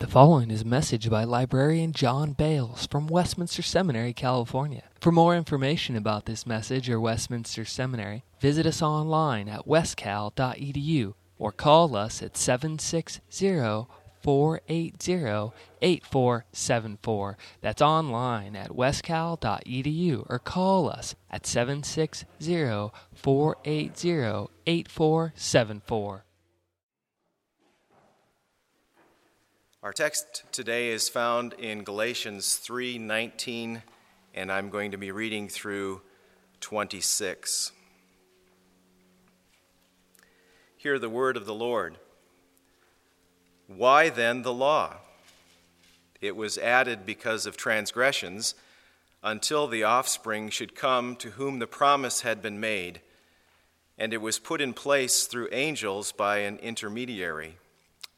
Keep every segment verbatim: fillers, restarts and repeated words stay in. The following is a message by librarian John Bales from Westminster Seminary, California. For more information about this message or Westminster Seminary, visit us online at westcal dot e d u or call us at seven six zero, four eight zero, eight four seven four. That's online at westcal dot e d u or call us at seven six zero, four eight zero, eight four seven four. Our text today is found in Galatians three nineteen, and I'm going to be reading through twenty-six. Hear the word of the Lord. Why then the law? It was added because of transgressions, until the offspring should come to whom the promise had been made, and it was put in place through angels by an intermediary.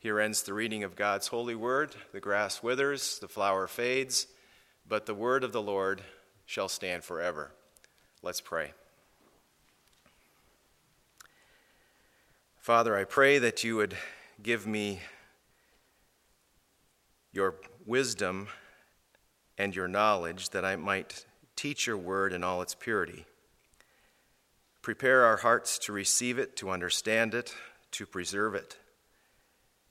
Here ends the reading of God's holy word. The grass withers, the flower fades, but the word of the Lord shall stand forever. Let's pray. Father, I pray that you would give me your wisdom and your knowledge, that I might teach your word in all its purity. Prepare our hearts to receive it, to understand it, to preserve it.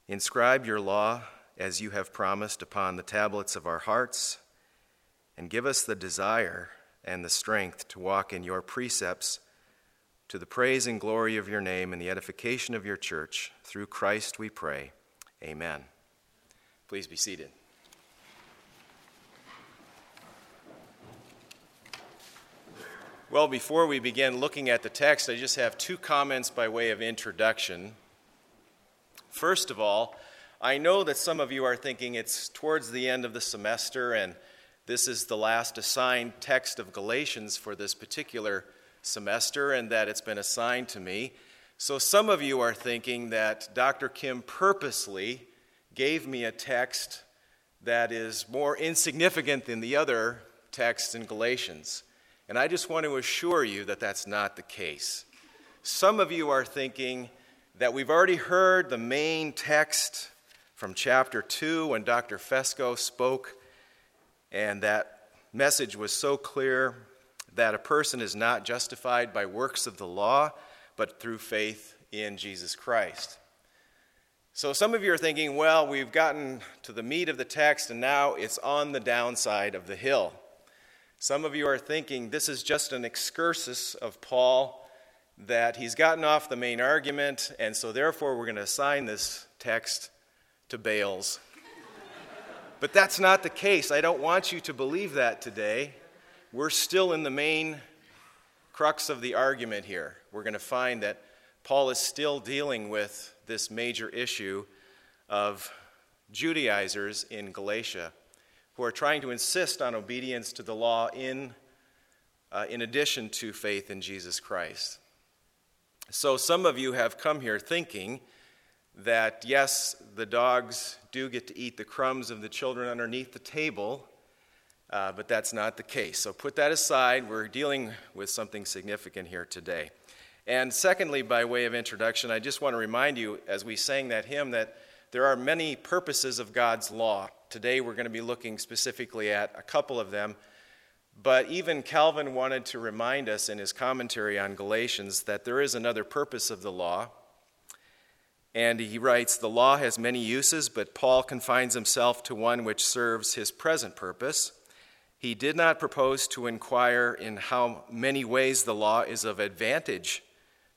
Inscribe your law, as you have promised, upon the tablets of our hearts, and give us the desire and the strength to walk in your precepts, to the praise and glory of your name and the edification of your church. Through Christ we pray. Amen. Please be seated. Well, before we begin looking at the text, I just have two comments by way of introduction. First of all, I know that some of you are thinking it's towards the end of the semester and this is the last assigned text of Galatians for this particular semester and that it's been assigned to me. So some of you are thinking that Doctor Kim purposely gave me a text that is more insignificant than the other texts in Galatians. And I just want to assure you that that's not the case. Some of you are thinking that we've already heard the main text from chapter two when Doctor Fesco spoke, and that message was so clear that a person is not justified by works of the law, but through faith in Jesus Christ. So some of you are thinking, well, we've gotten to the meat of the text, and now it's on the downside of the hill. Some of you are thinking this is just an excursus of Paul, that he's gotten off the main argument, and so therefore we're going to assign this text to Bales. But that's not the case. I don't want you to believe that today. We're still in the main crux of the argument here. We're going to find that Paul is still dealing with this major issue of Judaizers in Galatia who are trying to insist on obedience to the law in, uh, in addition to faith in Jesus Christ. So some of you have come here thinking that, yes, the dogs do get to eat the crumbs of the children underneath the table, uh, but that's not the case. So put that aside. We're dealing with something significant here today. And secondly, by way of introduction, I just want to remind you, as we sang that hymn, that there are many purposes of God's law. Today we're going to be looking specifically at a couple of them. But even Calvin wanted to remind us in his commentary on Galatians that there is another purpose of the law. And he writes, "The law has many uses, but Paul confines himself to one which serves his present purpose. He did not propose to inquire in how many ways the law is of advantage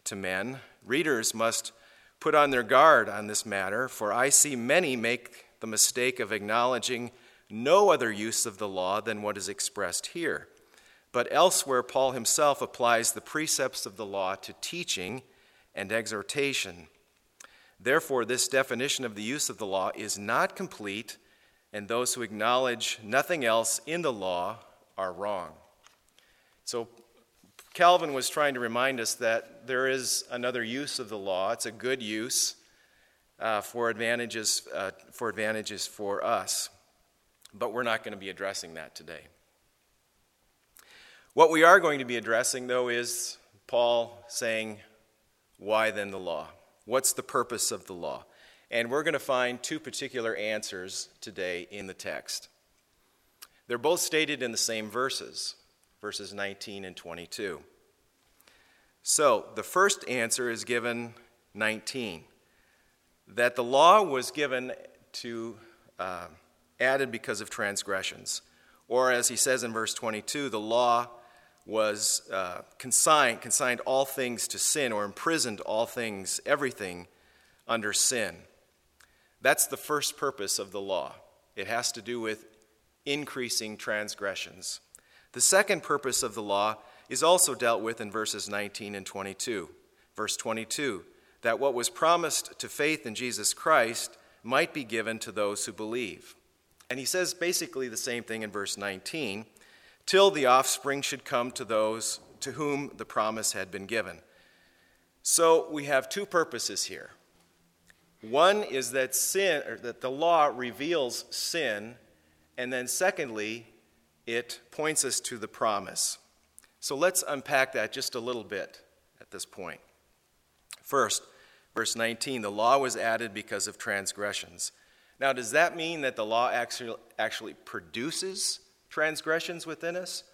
to men. Readers must put on their guard on this matter, for I see many make the mistake of acknowledging no other use of the law than what is expressed here. But elsewhere, Paul himself applies the precepts of the law to teaching and exhortation. Therefore, this definition of the use of the law is not complete, and those who acknowledge nothing else in the law are wrong. So Calvin was trying to remind us that there is another use of the law. It's a good use uh, for advantages uh, for advantages for us. But we're not going to be addressing that today. What we are going to be addressing, though, is Paul saying, why then the law? What's the purpose of the law? And we're going to find two particular answers today in the text. They're both stated in the same verses, verses nineteen and twenty-two. So the first answer is given nineteen, that the law was given to, uh, added because of transgressions. Or as he says in verse twenty-two, the law was uh, consigned, consigned all things to sin, or imprisoned all things, everything under sin. That's the first purpose of the law. It has to do with increasing transgressions. The second purpose of the law is also dealt with in verses nineteen and twenty-two. Verse twenty-two, that what was promised to faith in Jesus Christ might be given to those who believe. And he says basically the same thing in verse nineteen, till the offspring should come to those to whom the promise had been given. So we have two purposes here. One is that sin, or that the law reveals sin, and then secondly, it points us to the promise. So let's unpack that just a little bit at this point. First, verse nineteen, the law was added because of transgressions. Now, does that mean that the law actually, actually produces transgressions within us,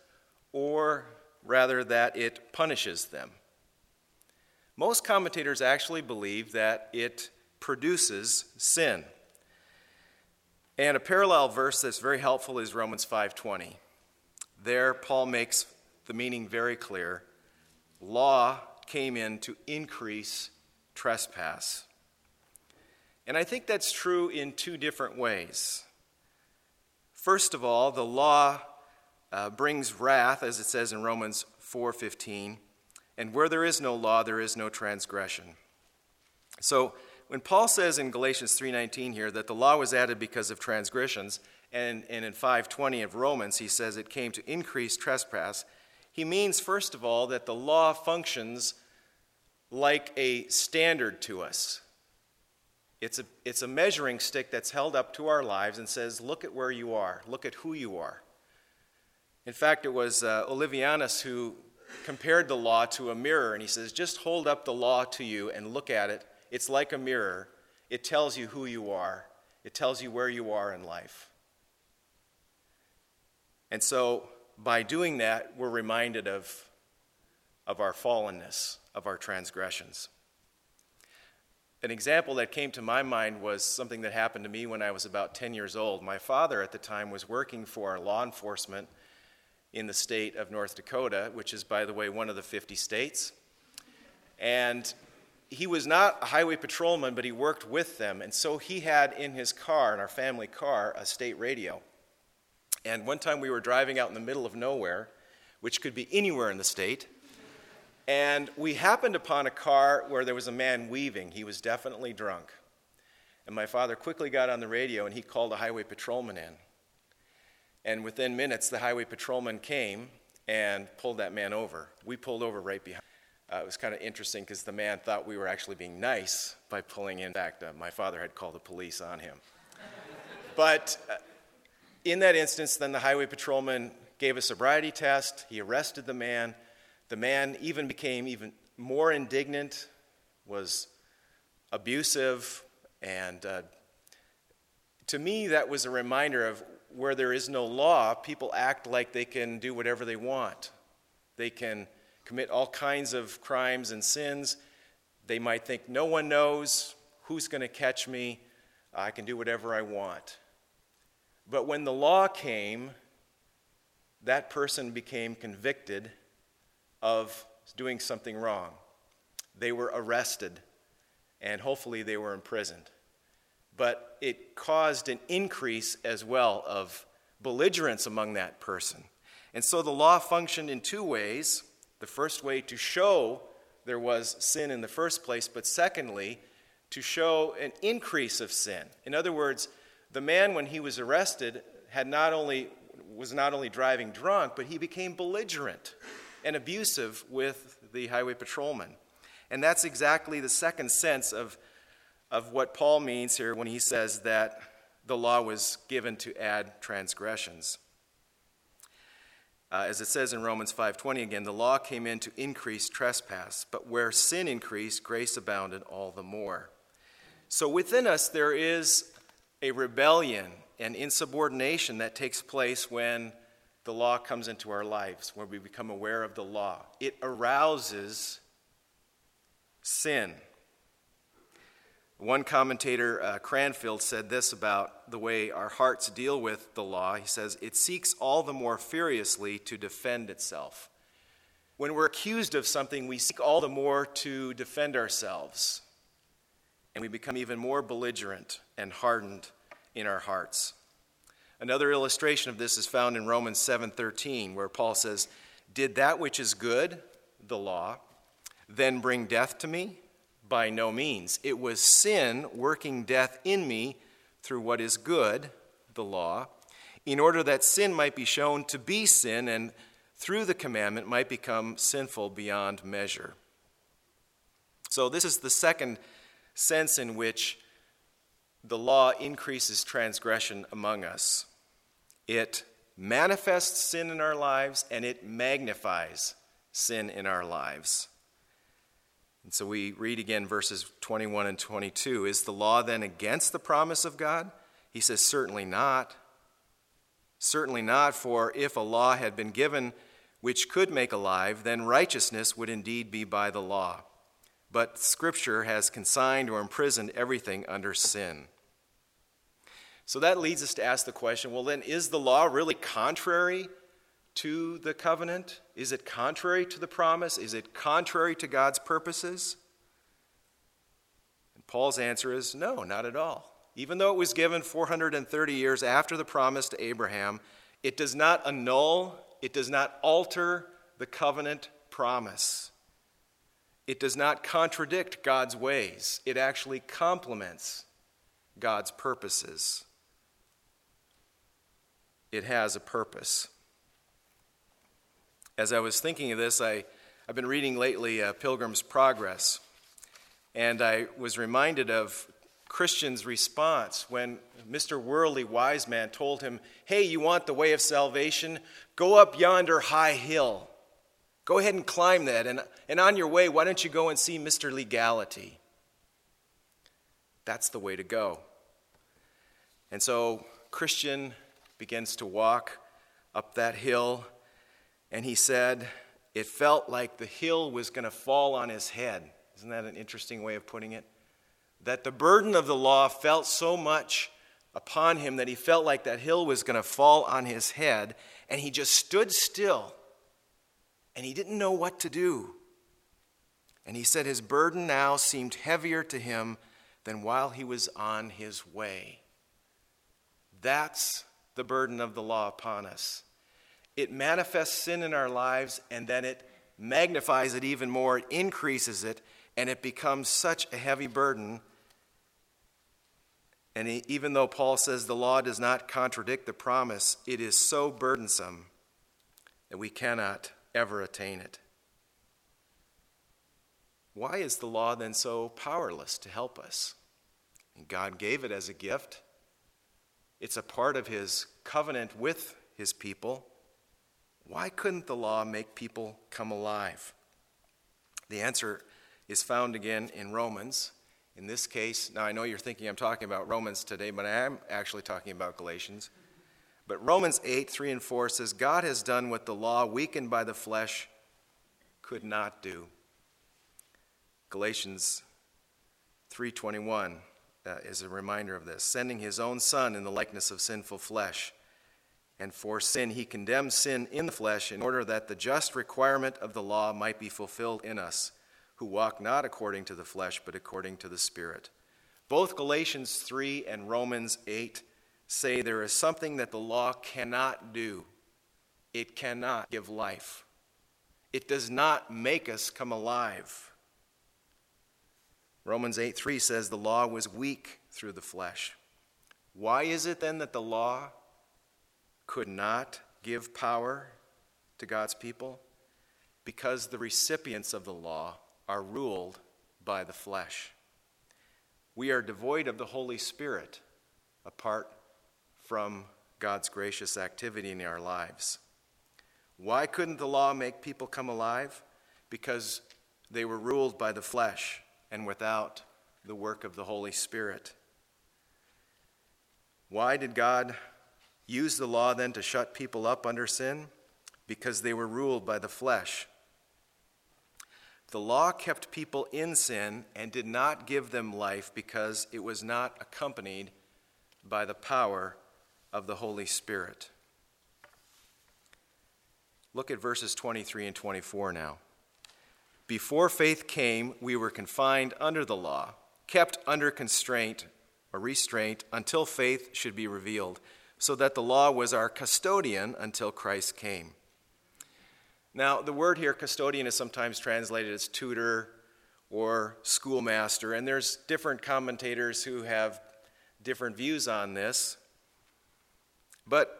or rather that it punishes them? Most commentators actually believe that it produces sin. And a parallel verse that's very helpful is Romans five twenty. There, Paul makes the meaning very clear. Law came in to increase trespass. And I think that's true in two different ways. First of all, the law uh, brings wrath, as it says in Romans four fifteen, and where there is no law, there is no transgression. So when Paul says in Galatians three nineteen here that the law was added because of transgressions, and, and in five twenty of Romans he says it came to increase trespass, he means, first of all, that the law functions like a standard to us. It's a, it's a measuring stick that's held up to our lives and says, look at where you are, look at who you are. In fact, it was uh, Olivianus who compared the law to a mirror, and he says, just hold up the law to you and look at it. It's like a mirror. It tells you who you are. It tells you where you are in life. And so by doing that, we're reminded of, of our fallenness, of our transgressions. An example that came to my mind was something that happened to me when I was about ten years old. My father at the time was working for law enforcement in the state of North Dakota, which is, by the way, one of the fifty states. And he was not a highway patrolman, but he worked with them. And so he had in his car, in our family car, a state radio. And one time we were driving out in the middle of nowhere, which could be anywhere in the state, and we happened upon a car where there was a man weaving. He was definitely drunk. And my father quickly got on the radio and he called a highway patrolman in. And within minutes, the highway patrolman came and pulled that man over. We pulled over right behind. Uh, it was kind of interesting because the man thought we were actually being nice by pulling in. In fact, uh, my father had called the police on him. But uh, in that instance, then the highway patrolman gave a sobriety test. He arrested the man. The man even became even more indignant, was abusive, and uh, to me that was a reminder of where there is no law, people act like they can do whatever they want. They can commit all kinds of crimes and sins. They might think, no one knows, who's going to catch me, I can do whatever I want. But when the law came, that person became convicted of doing something wrong. They were arrested, and hopefully they were imprisoned. But it caused an increase as well of belligerence among that person. And so the law functioned in two ways. The first way, to show there was sin in the first place, but secondly, to show an increase of sin. In other words, the man, when he was arrested, had not only was not only driving drunk, but he became belligerent and abusive with the highway patrolman. And that's exactly the second sense of, of what Paul means here when he says that the law was given to add transgressions. Uh, as it says in Romans five twenty again, the law came in to increase trespass, but where sin increased, grace abounded all the more. So within us there is a rebellion and insubordination that takes place when the law comes into our lives, when we become aware of the law. It arouses sin. One commentator, uh, Cranfield, said this about the way our hearts deal with the law. He says, it seeks all the more furiously to defend itself. When we're accused of something, we seek all the more to defend ourselves. And we become even more belligerent and hardened in our hearts. Another illustration of this is found in Romans seven thirteen, where Paul says, did that which is good, the law, then bring death to me? By no means. It was sin working death in me through what is good, the law, in order that sin might be shown to be sin and through the commandment might become sinful beyond measure. So this is the second sense in which the law increases transgression among us. It manifests sin in our lives and it magnifies sin in our lives. And so we read again verses twenty-one and twenty-two. Is the law then against the promise of God? He says, certainly not. Certainly not, for if a law had been given which could make alive, then righteousness would indeed be by the law. But Scripture has consigned or imprisoned everything under sin. So that leads us to ask the question, well then, is the law really contrary to the covenant? Is it contrary to the promise? Is it contrary to God's purposes? And Paul's answer is no, not at all. Even though it was given four hundred thirty years after the promise to Abraham, it does not annul, it does not alter the covenant promise. It does not contradict God's ways. It actually complements God's purposes. It has a purpose. As I was thinking of this, I, I've been reading lately uh, Pilgrim's Progress, and I was reminded of Christian's response when Mister Worldly Wise Man told him, hey, you want the way of salvation? Go up yonder high hill. Go ahead and climb that, and, and on your way, why don't you go and see Mister Legality? That's the way to go. And so Christian begins to walk up that hill. And he said, it felt like the hill was going to fall on his head. Isn't that an interesting way of putting it? That the burden of the law felt so much upon him that he felt like that hill was going to fall on his head. And he just stood still. And he didn't know what to do. And he said his burden now seemed heavier to him than while he was on his way. That's the burden of the law upon us. It manifests sin in our lives, and then it magnifies it even more, it increases it, and it becomes such a heavy burden. And even though Paul says the law does not contradict the promise, it is so burdensome that we cannot ever attain it. Why is the law then so powerless to help us? And God gave it as a gift. It's a part of his covenant with his people. Why couldn't the law make people come alive? The answer is found again in Romans. In this case, now I know you're thinking I'm talking about Romans today, but I am actually talking about Galatians. But Romans eight, three and four says, God has done what the law, weakened by the flesh, could not do. Galatians three twenty-one uh, is a reminder of this. Sending his own son in the likeness of sinful flesh, And for sin, he condemned sin in the flesh in order that the just requirement of the law might be fulfilled in us, who walk not according to the flesh, but according to the Spirit. Both Galatians three and Romans eight say there is something that the law cannot do. It cannot give life. It does not make us come alive. Romans eight three says the law was weak through the flesh. Why is it then that the law could not give power to God's people? Because the recipients of the law are ruled by the flesh. We are devoid of the Holy Spirit apart from God's gracious activity in our lives. Why couldn't the law make people come alive? Because they were ruled by the flesh and without the work of the Holy Spirit. Why did God use the law then to shut people up under sin? Because they were ruled by the flesh. The law kept people in sin and did not give them life because it was not accompanied by the power of the Holy Spirit. Look at verses twenty-three and twenty-four now. Before faith came, we were confined under the law, kept under constraint or restraint until faith should be revealed, so that the law was our custodian until Christ came. Now, the word here, custodian, is sometimes translated as tutor or schoolmaster, and there's different commentators who have different views on this. But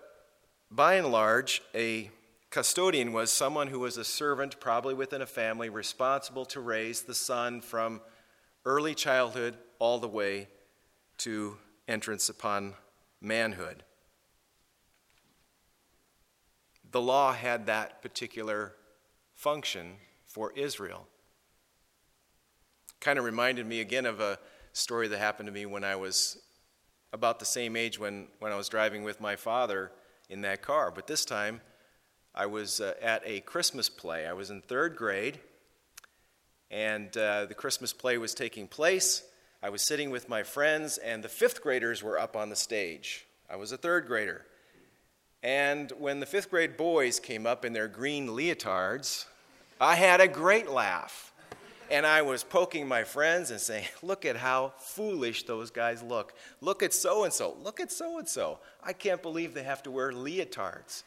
by and large, a custodian was someone who was a servant, probably within a family, responsible to raise the son from early childhood all the way to entrance upon manhood. The law had that particular function for Israel. Kind of reminded me again of a story that happened to me when I was about the same age when, when I was driving with my father in that car. But this time, I was uh, at a Christmas play. I was in third grade, and uh, the Christmas play was taking place. I was sitting with my friends, and the fifth graders were up on the stage. I was a third grader. And when the fifth grade boys came up in their green leotards, I had a great laugh. And I was poking my friends and saying, look at how foolish those guys look. Look at so-and-so. Look at so-and-so. I can't believe they have to wear leotards.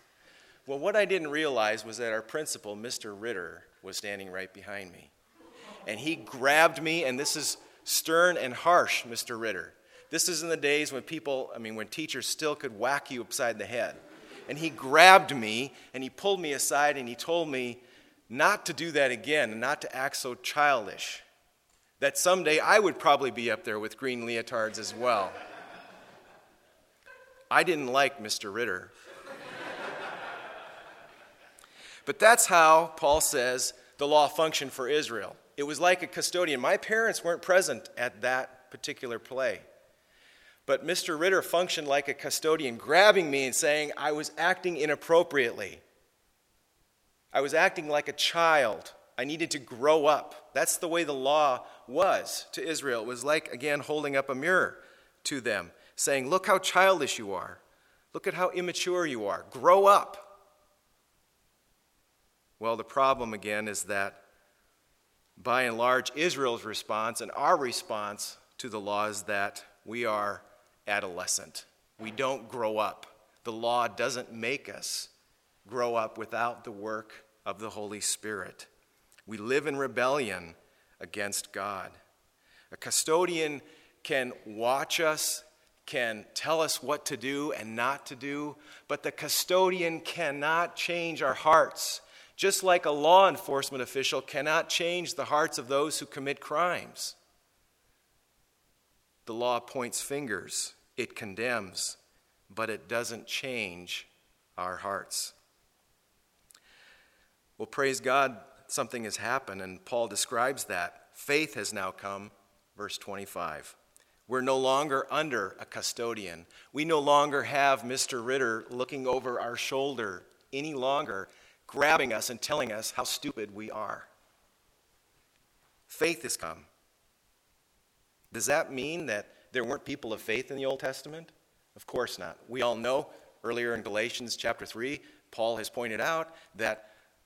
Well, what I didn't realize was that our principal, Mister Ritter, was standing right behind me. And he grabbed me, and this is stern and harsh, Mister Ritter. This is in the days when people, I mean, when teachers still could whack you upside the head. And he grabbed me, and he pulled me aside, and he told me not to do that again, and not to act so childish, that someday I would probably be up there with green leotards as well. I didn't like Mister Ritter. But that's how, Paul says, the law functioned for Israel. It was like a custodian. My parents weren't present at that particular play. But Mister Ritter functioned like a custodian, grabbing me and saying I was acting inappropriately. I was acting like a child. I needed to grow up. That's the way the law was to Israel. It was like, again, holding up a mirror to them, saying, look how childish you are. Look at how immature you are. Grow up. Well, the problem, again, is that by and large, Israel's response and our response to the law is that we are adolescent. We don't grow up. The law doesn't make us grow up without the work of the Holy Spirit. We live in rebellion against God. A custodian can watch us, can tell us what to do and not to do, but the custodian cannot change our hearts, just like a law enforcement official cannot change the hearts of those who commit crimes. The law points fingers, it condemns, but it doesn't change our hearts. Well, praise God, something has happened, and Paul describes that. Faith has now come, verse twenty-five. We're no longer under a custodian. We no longer have Mister Ritter looking over our shoulder any longer, grabbing us and telling us how stupid we are. Faith has come. Does that mean that there weren't people of faith in the Old Testament? Of course not. We all know Earlier in Galatians chapter three, Paul has pointed out that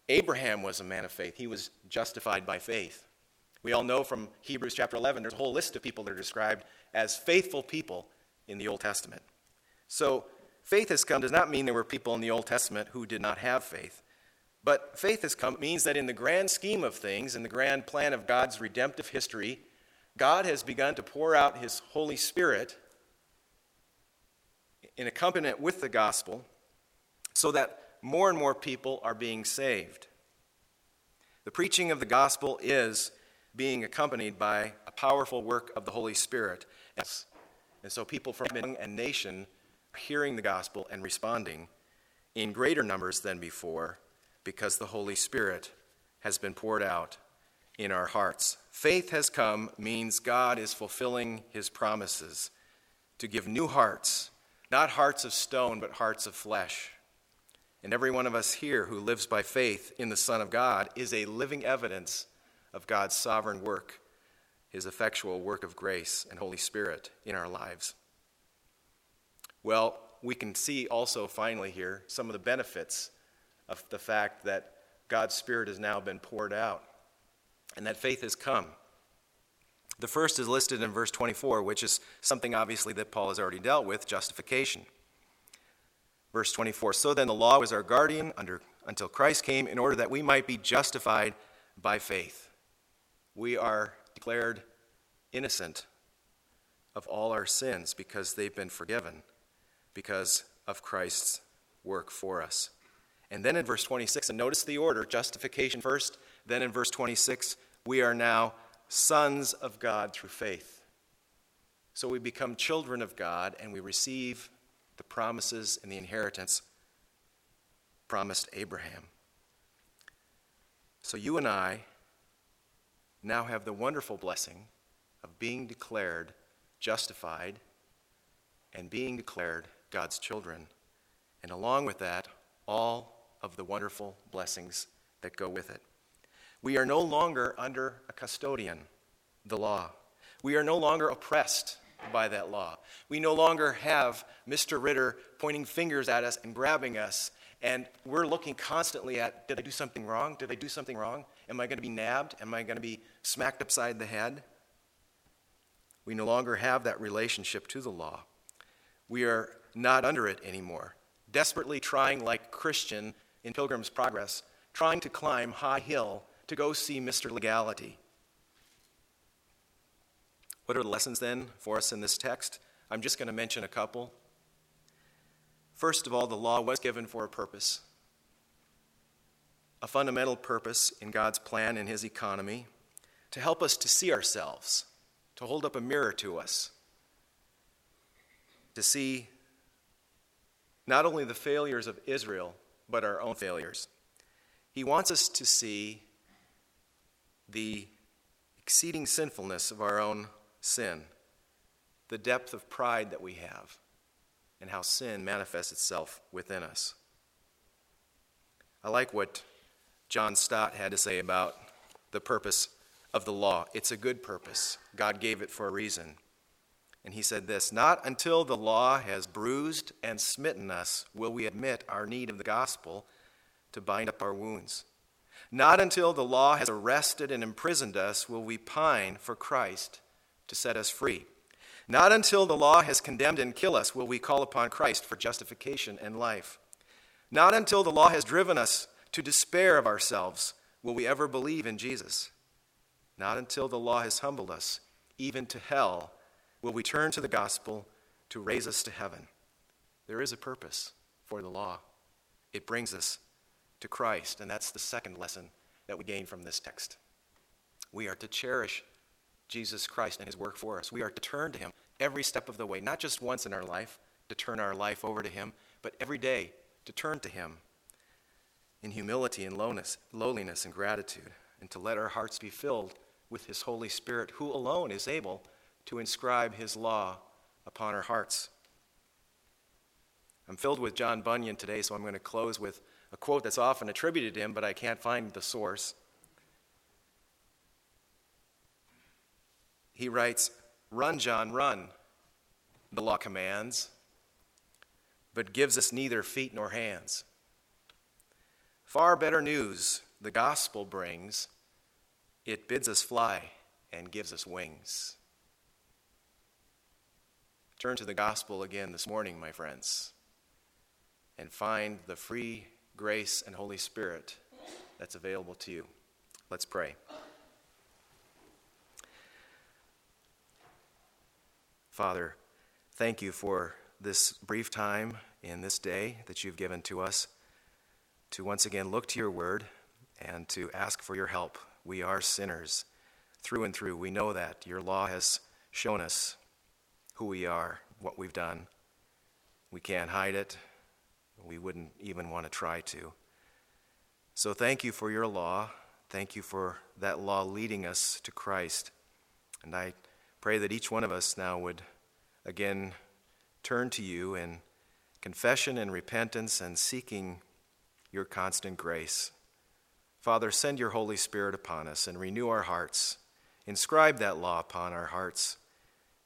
Abraham was a man of faith. He was justified by faith. We all know from Hebrews chapter eleven, there's a whole list of people that are described as faithful people in the Old Testament. So faith has come does not mean there were people in the Old Testament who did not have faith. But faith has come means that in the grand scheme of things, in the grand plan of God's redemptive history, God has begun to pour out his Holy Spirit in accompaniment with the gospel so that more and more people are being saved. The preaching of the gospel is being accompanied by a powerful work of the Holy Spirit. And so people from tongue and nation are hearing the gospel and responding in greater numbers than before because the Holy Spirit has been poured out in our hearts. Faith has come means God is fulfilling his promises to give new hearts, not hearts of stone, but hearts of flesh. And every one of us here who lives by faith in the Son of God is a living evidence of God's sovereign work, his effectual work of grace and Holy Spirit in our lives. Well, we can see also finally here some of the benefits of the fact that God's Spirit has now been poured out and that faith has come. The first is listed in verse twenty-four, which is something obviously that Paul has already dealt with, justification. Verse twenty-four, so then the law was our guardian under, until Christ came in order that we might be justified by faith. We are declared innocent of all our sins because they've been forgiven because of Christ's work for us. And then in verse twenty-six, and notice the order, justification first, then in verse twenty-six, we are now sons of God through faith. So we become children of God and we receive the promises and the inheritance promised Abraham. So you and I now have the wonderful blessing of being declared justified and being declared God's children. And along with that, all of the wonderful blessings that go with it. We are no longer under a custodian, the law. We are no longer oppressed by that law. We no longer have Mister Ritter pointing fingers at us and grabbing us, and we're looking constantly at, did I do something wrong? Did I do something wrong? Am I going to be nabbed? Am I going to be smacked upside the head? We no longer have that relationship to the law. We are not under it anymore, desperately trying, like Christian in Pilgrim's Progress, trying to climb High Hill to go see Mister Legality. What are the lessons then for us in this text? I'm just going to mention a couple. First of all, the law was given for a purpose, a fundamental purpose in God's plan and his economy, to help us to see ourselves, to hold up a mirror to us, to see not only the failures of Israel, but our own failures. He wants us to see the exceeding sinfulness of our own sin, the depth of pride that we have, and how sin manifests itself within us. I like what John Stott had to say about the purpose of the law. It's a good purpose. God gave it for a reason. And he said this, not until the law has bruised and smitten us will we admit our need of the gospel to bind up our wounds. Not until the law has arrested and imprisoned us will we pine for Christ to set us free. Not until the law has condemned and killed us will we call upon Christ for justification and life. Not until the law has driven us to despair of ourselves will we ever believe in Jesus. Not until the law has humbled us, even to hell, will we turn to the gospel to raise us to heaven. There is a purpose for the law. It brings us to Christ, and that's the second lesson that we gain from this text. We are to cherish Jesus Christ and his work for us. We are to turn to him every step of the way, not just once in our life to turn our life over to him, but every day to turn to him in humility and lowness, lowliness and gratitude, and to let our hearts be filled with his Holy Spirit, who alone is able to inscribe his law upon our hearts. I'm filled with John Bunyan today, so I'm going to close with a quote that's often attributed to him, but I can't find the source. He writes, "Run, John, run, the law commands. but gives us neither feet nor hands. Far better news the gospel brings. It bids us fly and gives us wings. Turn to the gospel again this morning, my friends, and find the free grace and Holy Spirit that's available to you. Let's pray. Father, thank you for this brief time in this day that you've given to us to once again look to your word and to ask for your help. We are sinners through and through. We know that. Your law has shown us who we are, what we've done. We can't hide it. We wouldn't even want to try to. So thank you for your law. Thank you for that law leading us to Christ. And I pray that each one of us now would again turn to you in confession and repentance and seeking your constant grace. Father, send your Holy Spirit upon us and renew our hearts. Inscribe that law upon our hearts